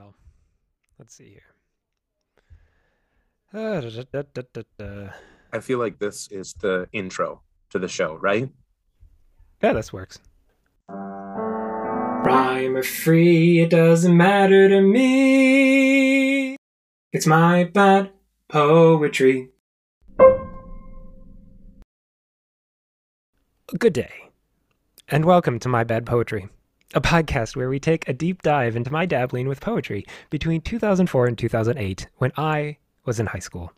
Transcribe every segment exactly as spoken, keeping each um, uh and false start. well, let's see here. Uh, da, da, da, da, da. I feel like this is the intro to the show, right? Yeah, this works. Rhyme or free, it doesn't matter to me. It's my bad poetry. Good day, and welcome to My Bad Poetry, a podcast where we take a deep dive into my dabbling with poetry between two thousand four and two thousand eight, when I was in high school.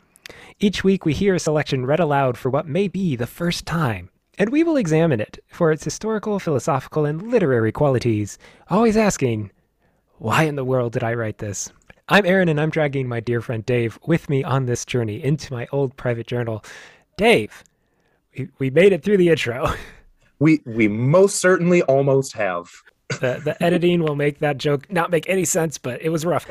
Each week we hear a selection read aloud for what may be the first time, and we will examine it for its historical, philosophical, and literary qualities, always asking, why in the world did I write this? I'm Aaron, and I'm dragging my dear friend Dave with me on this journey into my old private journal. Dave, we, we made it through the intro. We we most certainly almost have. The, the editing will make that joke not make any sense, but it was rough.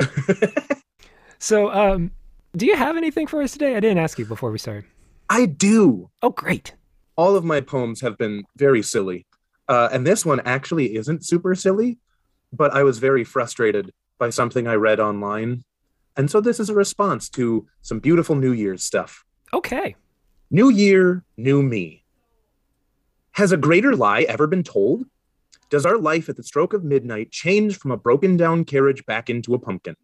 So, um, do you have anything for us today? I didn't ask you before we started. I do. Oh, great. All of my poems have been very silly. Uh, and this one actually isn't super silly, but I was very frustrated by something I read online. And so this is a response to some beautiful New Year's stuff. Okay. New year, new me. Has a greater lie ever been told? Does our life at the stroke of midnight change from a broken down carriage back into a pumpkin?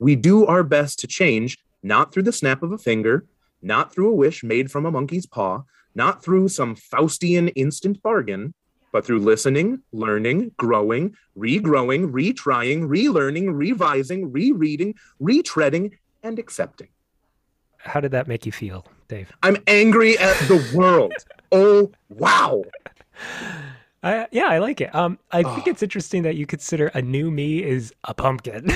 We do our best to change, not through the snap of a finger, not through a wish made from a monkey's paw, not through some Faustian instant bargain, but through listening, learning, growing, regrowing, retrying, relearning, revising, rereading, retreading, and accepting. How did that make you feel, Dave? I'm angry at the world. Oh, wow. I, yeah, I like it. Um, I oh. think it's interesting that you consider a new me is a pumpkin.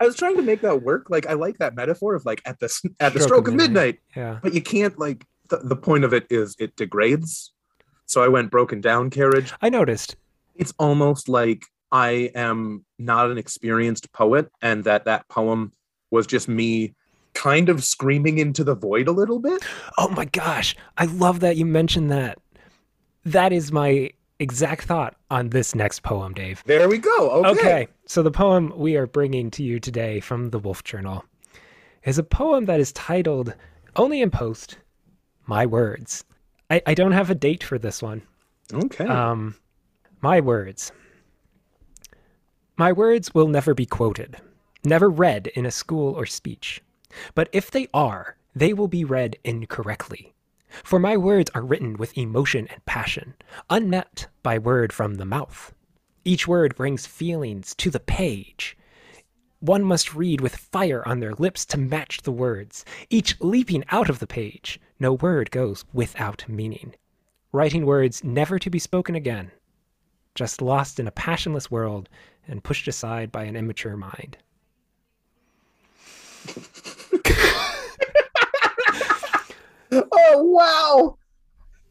I was trying to make that work. Like, I like that metaphor of like at the at the stroke, stroke of midnight. midnight. Yeah. But you can't like the, the point of it is it degrades. So I went broken down carriage. I noticed. It's almost like I am not an experienced poet, and that that poem was just me kind of screaming into the void a little bit. Oh my gosh. I love that you mentioned that. That is my exact thought on this next poem, Dave. There we go. Okay. Okay. So the poem we are bringing to you today from the Wolf Journal is a poem that is titled, only in post, My Words. I, I don't have a date for this one. Okay. Um, My Words. My words will never be quoted, never read in a school or speech. But if they are, they will be read incorrectly. For my words are written with emotion and passion, unmet by word from the mouth. Each word brings feelings to the page. One must read with fire on their lips to match the words, each leaping out of the page. No word goes without meaning. Writing words never to be spoken again, just lost in a passionless world and pushed aside by an immature mind. Oh, wow.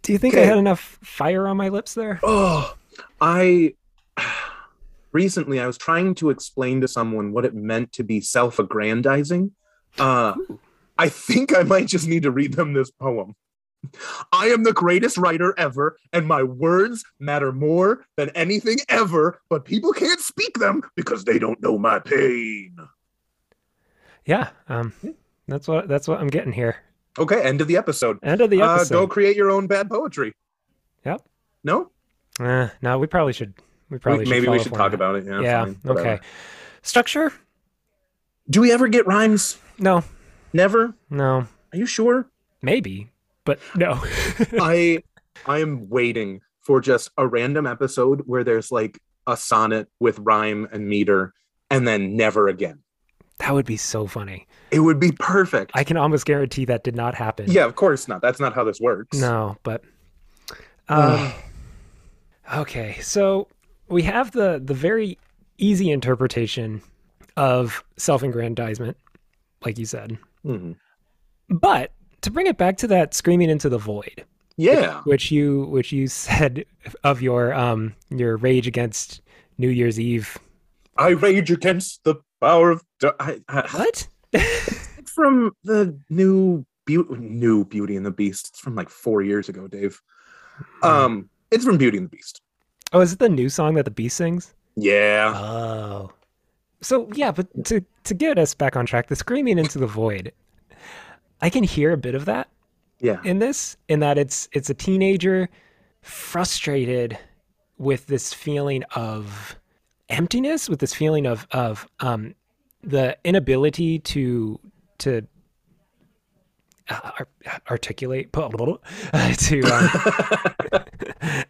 Do you think okay. I had enough fire on my lips there? Oh, I... Recently, I was trying to explain to someone what it meant to be self-aggrandizing. Uh, I think I might just need to read them this poem. I am the greatest writer ever, and my words matter more than anything ever, but people can't speak them because they don't know my pain. Yeah, um, that's what that's what I'm getting here. Okay, end of the episode. End of the episode. Uh, go create your own bad poetry. Yep. No? Uh, no, we probably should... We probably we, maybe we should talk that. about it. Yeah. yeah fine, okay. Structure. Do we ever get rhymes? No. Never? No. Are you sure? Maybe, but no. I I am waiting for just a random episode where there's like a sonnet with rhyme and meter, and then never again. That would be so funny. It would be perfect. I can almost guarantee that did not happen. Yeah, of course not. That's not how this works. No, but. Uh, okay, so. We have the the very easy interpretation of self-aggrandizement, like you said. Mm-hmm. But to bring it back to that screaming into the void, yeah, which, which you which you said of your um your rage against New Year's Eve. I rage against the power of I, I, what? It's from the new be- new Beauty and the Beast. It's from like four years ago, Dave. Um, it's from Beauty and the Beast. Oh, is it the new song that the Beast sings? Yeah. Oh. So yeah, but to, to get us back on track, the screaming into the void, I can hear a bit of that yeah. in this, in that it's it's a teenager frustrated with this feeling of emptiness, with this feeling of of um, the inability to to uh, articulate, to um,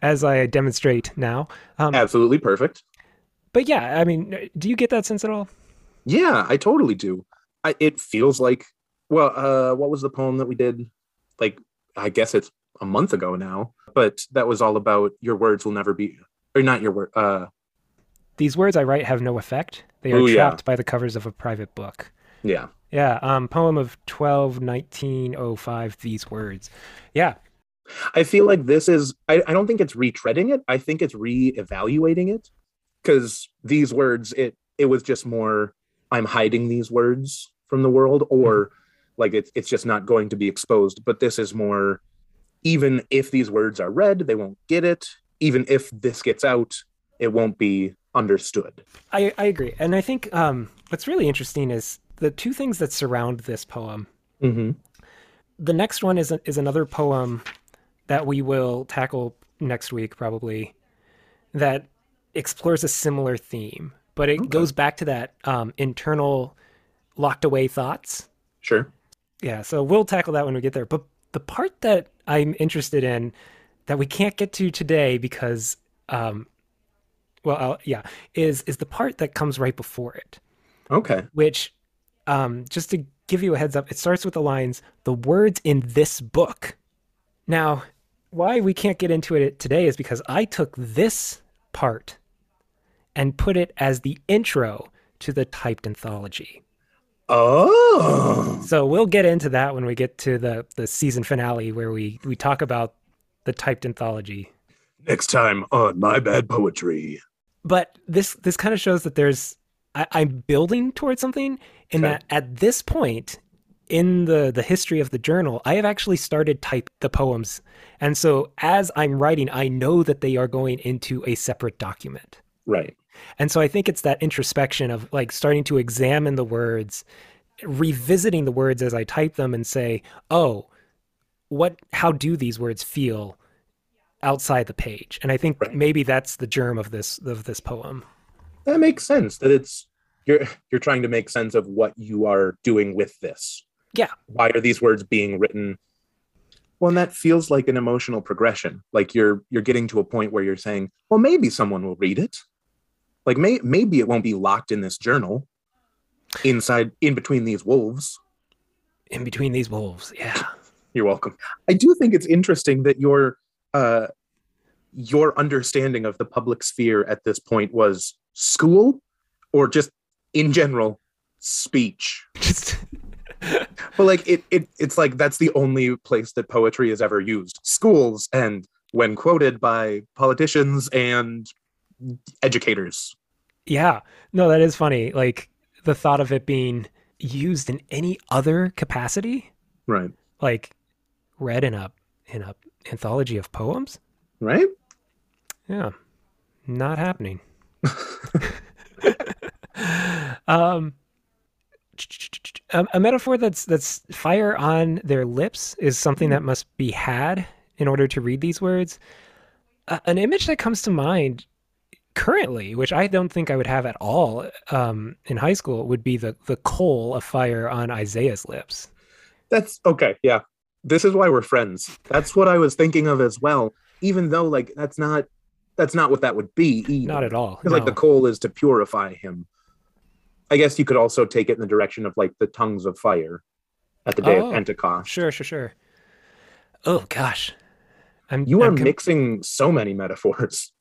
as I demonstrate now. Um, Absolutely perfect. But yeah, I mean, do you get that sense at all? Yeah, I totally do. I, it feels like, well, uh, what was the poem that we did? Like, I guess it's a month ago now, but that was all about your words will never be, or not your word. Uh, These words I write have no effect. They are ooh, trapped yeah. by the covers of a private book. Yeah. Yeah. Um, poem of twelve nineteen oh five, These Words. Yeah. I feel like this is, I, I don't think it's retreading it. I think it's reevaluating it. Because these words, it it was just more, I'm hiding these words from the world, or mm-hmm. like it's it's just not going to be exposed. But this is more, even if these words are read, they won't get it. Even if this gets out, it won't be understood. I, I agree. And I think um, what's really interesting is the two things that surround this poem. Mm-hmm. The next one is, a, is another poem that we will tackle next week, probably, that explores a similar theme, but it okay. goes back to that um, internal locked away thoughts. Sure. Yeah. So we'll tackle that when we get there. But the part that I'm interested in that we can't get to today because, um, well, I'll, yeah, is, is the part that comes right before it. Okay. Which, um, just to give you a heads up, it starts with the lines, the words in this book. Now, why we can't get into it today is because I took this part and put it as the intro to the typed anthology. Oh. So we'll get into that when we get to the, the season finale where we, we talk about the typed anthology. Next time on My Bad Poetry. But this this kind of shows that there's I, I'm building towards something in okay. that at this point in the, the history of the journal, I have actually started type the poems. And so as I'm writing, I know that they are going into a separate document. Right. And so I think it's that introspection of like starting to examine the words, revisiting the words as I type them and say, oh, what, how do these words feel outside the page? And I think right. maybe that's the germ of this, of this poem. That makes sense that it's, you're, you're trying to make sense of what you are doing with this. Yeah. Why are these words being written? Well, and that feels like an emotional progression. Like you're you're getting to a point where you're saying, well, maybe someone will read it. Like may, maybe it won't be locked in this journal inside, in between these wolves. In between these wolves. Yeah. You're welcome. I do think it's interesting that your uh, your understanding of the public sphere at this point was school or just in general speech. Just but like it, it, it's like that's the only place that poetry is ever used. Schools and when quoted by politicians and educators. Yeah. No, that is funny. Like the thought of it being used in any other capacity. Right. Like read in a in a anthology of poems. Right? Yeah. Not happening. um A metaphor that's that's fire on their lips is something that must be had in order to read these words. Uh, an image that comes to mind currently, which I don't think I would have at all um, in high school, would be the the coal of fire on Isaiah's lips. That's okay. Yeah, this is why we're friends. That's what I was thinking of as well. Even though, like, that's not that's not what that would be. Either. Not at all. No. Like the coal is to purify him. I guess you could also take it in the direction of like the tongues of fire at the day oh, of Pentecost. Sure, sure, sure. Oh gosh. I'm, you I'm are com- mixing so many metaphors.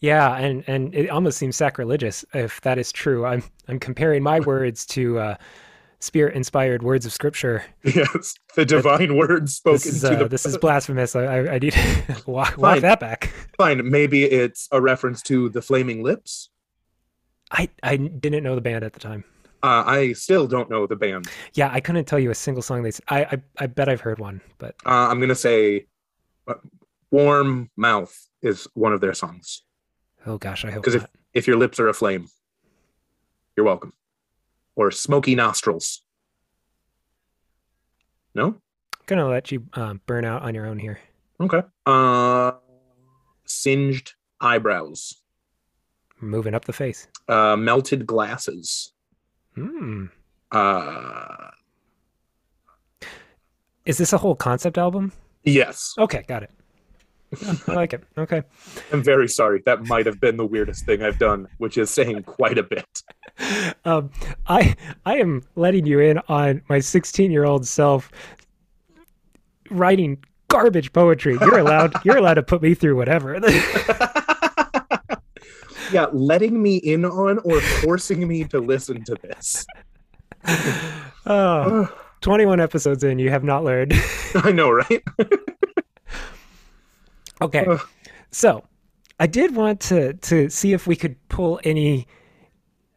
Yeah. And, and it almost seems sacrilegious if that is true. I'm, I'm comparing my words to uh, spirit inspired words of scripture. Yes. The divine but words spoken this is, uh, to the... This is blasphemous. I, I, I need to walk, walk that back. Fine. Maybe it's a reference to the Flaming Lips. I, I didn't know the band at the time. Uh, I still don't know the band. Yeah, I couldn't tell you a single song. They, I, I I bet I've heard one, but uh, I'm gonna say, uh, "Warm Mouth" is one of their songs. Oh gosh, I hope not. Because if, if your lips are aflame, You're welcome. Or smoky nostrils. No? I'm going to let you uh, burn out on your own here. Okay. Uh, singed eyebrows. Moving up the face. Uh, melted glasses. Hmm. Uh, Is this a whole concept album? Yes. Okay, got it. I like it. Okay. I'm very sorry. That might have been the weirdest thing I've done, which is saying quite a bit. Um, I I am letting you in on my sixteen-year-old self writing garbage poetry. You're allowed. You're allowed to put me through whatever. Yeah, letting me in on or forcing me to listen to this. Oh, twenty-one episodes in, you have not learned. I know, right? Okay, so I did want to to see if we could pull any,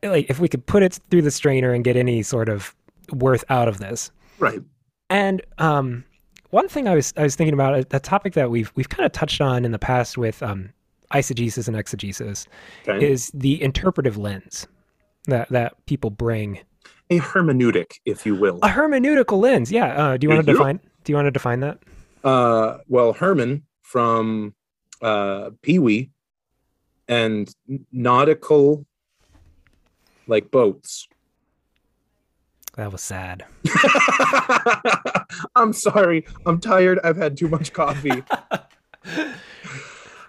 like if we could put it through the strainer and get any sort of worth out of this. Right. And um, one thing I was I was thinking about, a, a topic that we've we've kind of touched on in the past with um, eisegesis and exegesis, okay, is the interpretive lens that that people bring. A hermeneutic, if you will. A hermeneutical lens. Yeah. Uh, do you want to define? Do you want to define that? Uh, well, Herman. From uh, Pee-wee and nautical, like boats. That was sad. I'm sorry. I'm tired. I've had too much coffee.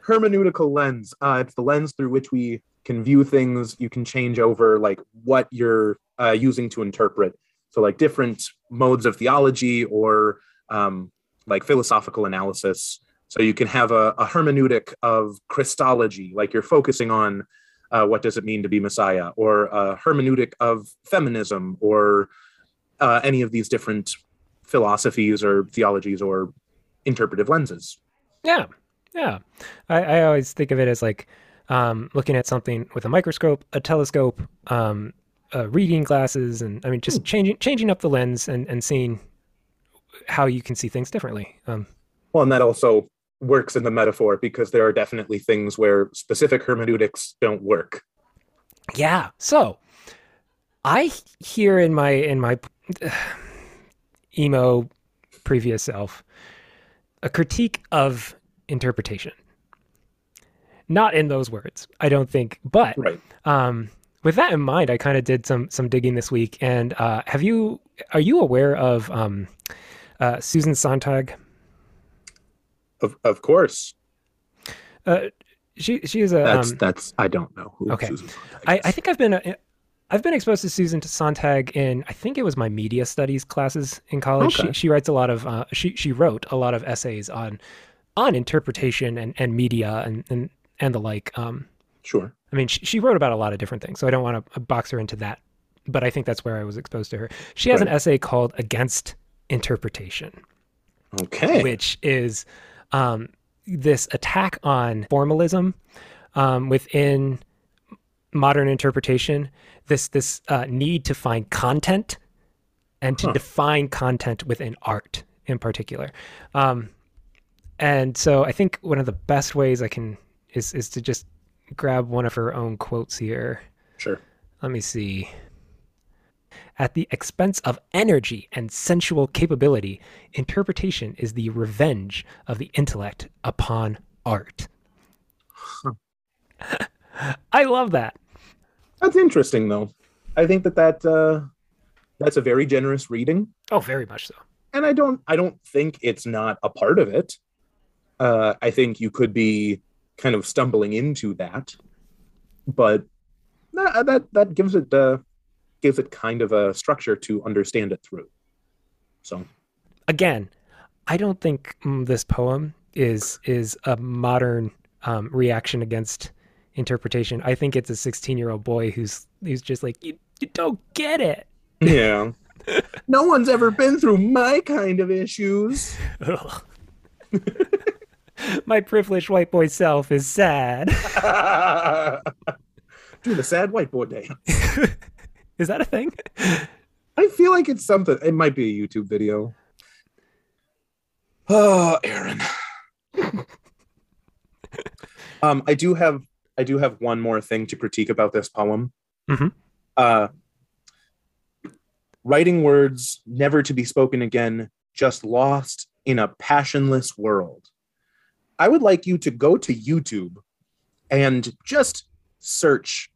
Hermeneutical lens. Uh, it's the lens through which we can view things. You can change over like what you're uh, using to interpret. So like different modes of theology or um, like philosophical analysis. So you can have a, a hermeneutic of Christology, like you're focusing on uh, what does it mean to be Messiah, or a hermeneutic of feminism, or uh, any of these different philosophies or theologies or interpretive lenses. Yeah, yeah. I, I always think of it as like um, looking at something with a microscope, a telescope, um, uh, reading glasses, and I mean, just changing changing up the lens and, and seeing how you can see things differently. Um, well, and that also works in the metaphor because there are definitely things where specific hermeneutics don't work. Yeah. So I hear in my in my uh, emo previous self a critique of interpretation. Not in those words, I don't think. But right. um, with that in mind, I kind of did some some digging this week. And uh, have you are you aware of um, uh, Susan Sontag? Of of course. Uh, she she is a. That's um, that's I don't know who okay. Susan Sontag is. I, I think I've been a, I've been exposed to Susan Sontag in I think it was my media studies classes in college. Okay. She she writes a lot of uh, she she wrote a lot of essays on on interpretation and, and media and, and and the like. Um, sure. I mean she, she wrote about a lot of different things, so I don't want to box her into that. But I think that's where I was exposed to her. She has right. an essay called "Against Interpretation," okay, which is. Um, this attack on formalism um, within modern interpretation, this this uh, need to find content and to huh. define content within art in particular. Um, and so I think one of the best ways I can is, is to just grab one of her own quotes here. Sure. Let me see. At the expense of energy and sensual capability, interpretation is the revenge of the intellect upon art. Huh. I love that. That's interesting, though. I think that, that uh, that's a very generous reading. Oh, very much so. And I don't, I don't think it's not a part of it. Uh, I think you could be kind of stumbling into that, but that that, that gives it. Uh, gives it kind of a structure to understand it through. So again, I don't think mm, this poem is is a modern um, reaction against interpretation. I think it's a sixteen-year-old boy who's who's just like, you, you don't get it. Yeah. No one's ever been through my kind of issues. My privileged white boy self is sad. Do the sad white boy dance. Is that a thing? I feel like it's something. It might be a YouTube video. Oh, Aaron. um, I do have I do have one more thing to critique about this poem. Mm-hmm. Uh, writing words never to be spoken again, just lost in a passionless world. I would like you to go to YouTube and just search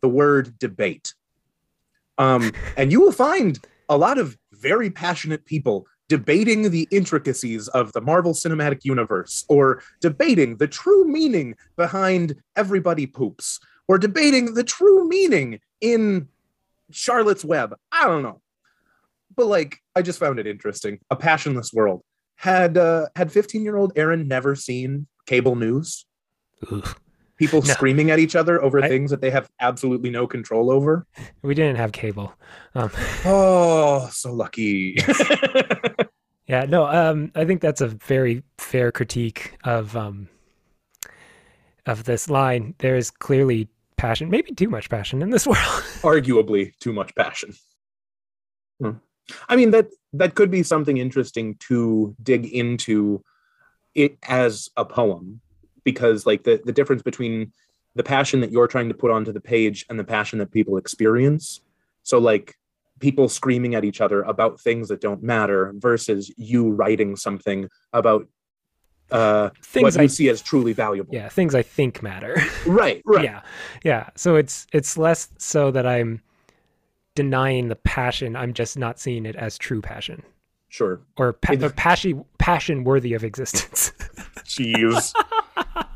the word debate. Um, and you will find a lot of very passionate people debating the intricacies of the Marvel Cinematic Universe, or debating the true meaning behind Everybody Poops, or debating the true meaning in Charlotte's Web. I don't know. But like, I just found it interesting. A passionless world. Had uh, had fifteen-year-old Aaron never seen cable news? Oof. People no. screaming at each other over I, things that they have absolutely no control over. We didn't have cable. Um, oh, so lucky. yeah, no, um, I think that's a very fair critique of um, of this line. There is clearly passion, maybe too much passion in this world. Arguably too much passion. Hmm. I mean, that that could be something interesting to dig into it as a poem. Because like the, the difference between the passion that you're trying to put onto the page and the passion that people experience. So like people screaming at each other about things that don't matter versus you writing something about uh, things what I, you see as truly valuable. Yeah, things I think matter. Right, right. Yeah, yeah. So it's it's less so that I'm denying the passion. I'm just not seeing it as true passion. Sure. Or pa- a passion, passion worthy of existence. Jeez.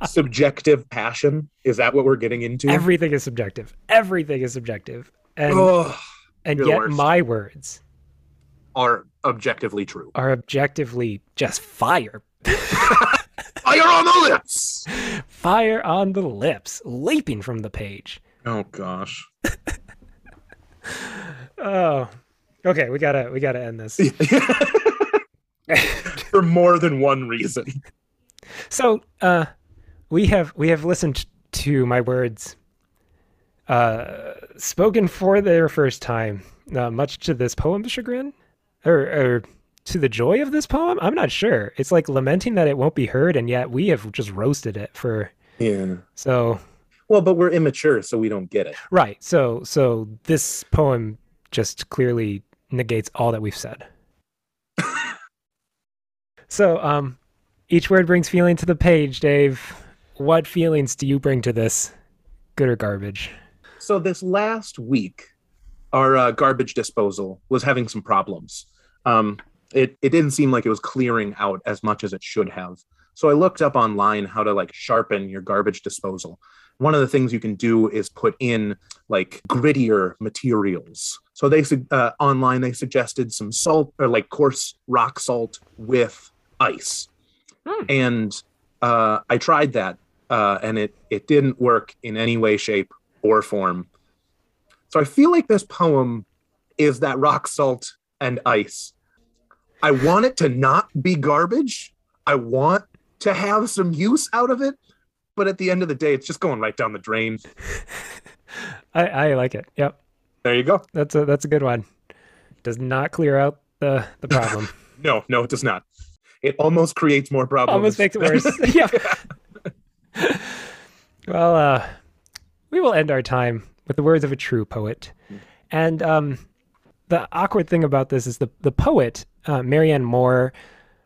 Subjective passion? Is that what we're getting into? Everything is subjective. Everything is subjective. And, oh, and yet worst. my words are objectively true. Are objectively just fire. Fire on the lips. Fire on the lips. Leaping from the page. Oh gosh. Oh. Okay, we gotta we gotta end this. For more than one reason. So uh we have we have listened to my words uh spoken for their first time, uh, much to this poem's chagrin, or, or to the joy of this poem. I'm not sure. It's like lamenting that it won't be heard, and yet we have just roasted it for yeah so well but we're immature, so we don't get it right. So so this poem just clearly negates all that we've said. So um each word brings feeling to the page, Dave. What feelings do you bring to this? Good or garbage? So this last week, our uh, garbage disposal was having some problems. Um, it, it didn't seem like it was clearing out as much as it should have. So I looked up online how to like sharpen your garbage disposal. One of the things you can do is put in like grittier materials. So they uh, online, they suggested some salt or like coarse rock salt with ice. Hmm. And uh, I tried that, uh, and it, it didn't work in any way, shape, or form. So I feel like this poem is that rock salt and ice. I want it to not be garbage. I want to have some use out of it. But at the end of the day, it's just going right down the drain. I, I like it. Yep. There you go. That's a, that's a good one. Does not clear out the, the problem. No, no, it does not. It almost creates more problems. Almost makes it worse. Yeah. yeah. Well, uh, we will end our time with the words of a true poet. And um, the awkward thing about this is the, the poet, uh, Marianne Moore,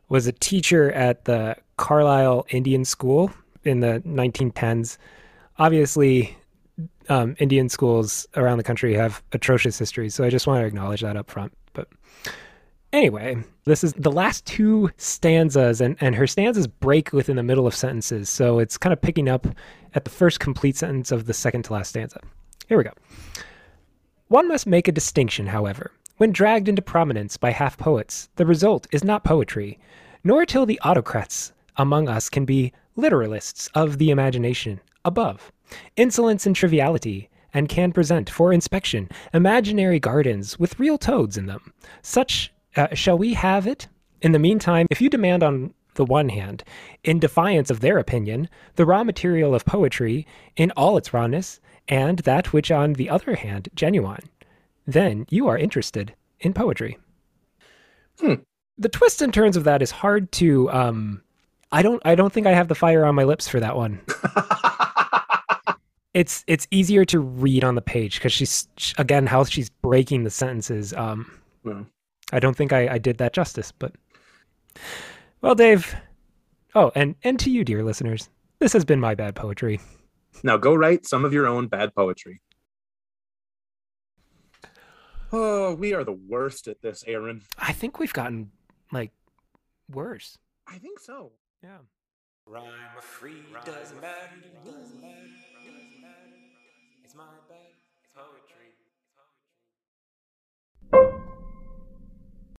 was a teacher at the Carlisle Indian School in the nineteen tens. Obviously, um, Indian schools around the country have atrocious histories, so I just want to acknowledge that up front. But anyway, this is the last two stanzas, and, and her stanzas break within the middle of sentences, so it's kind of picking up at the first complete sentence of the second to last stanza. Here we go. One must make a distinction, however. When dragged into prominence by half-poets, the result is not poetry, nor till the autocrats among us can be literalists of the imagination above, insolence and triviality, and can present for inspection imaginary gardens with real toads in them. Such Uh, shall we have it? In the meantime, if you demand on the one hand, in defiance of their opinion, the raw material of poetry in all its rawness, and that which on the other hand, genuine, then you are interested in poetry. Hmm. The twists and turns of that is hard to, um, I don't, I don't think I have the fire on my lips for that one. it's it's easier to read on the page because she's again how she's breaking the sentences. Um, no. I don't think I, I did that justice, but well, Dave. Oh, and and to you, dear listeners, this has been My Bad Poetry. Now go write some of your own bad poetry. Oh, we are the worst at this, Aaron. I think we've gotten like worse. I think so. Yeah. Rhyme free doesn't matter. It's my bad poetry.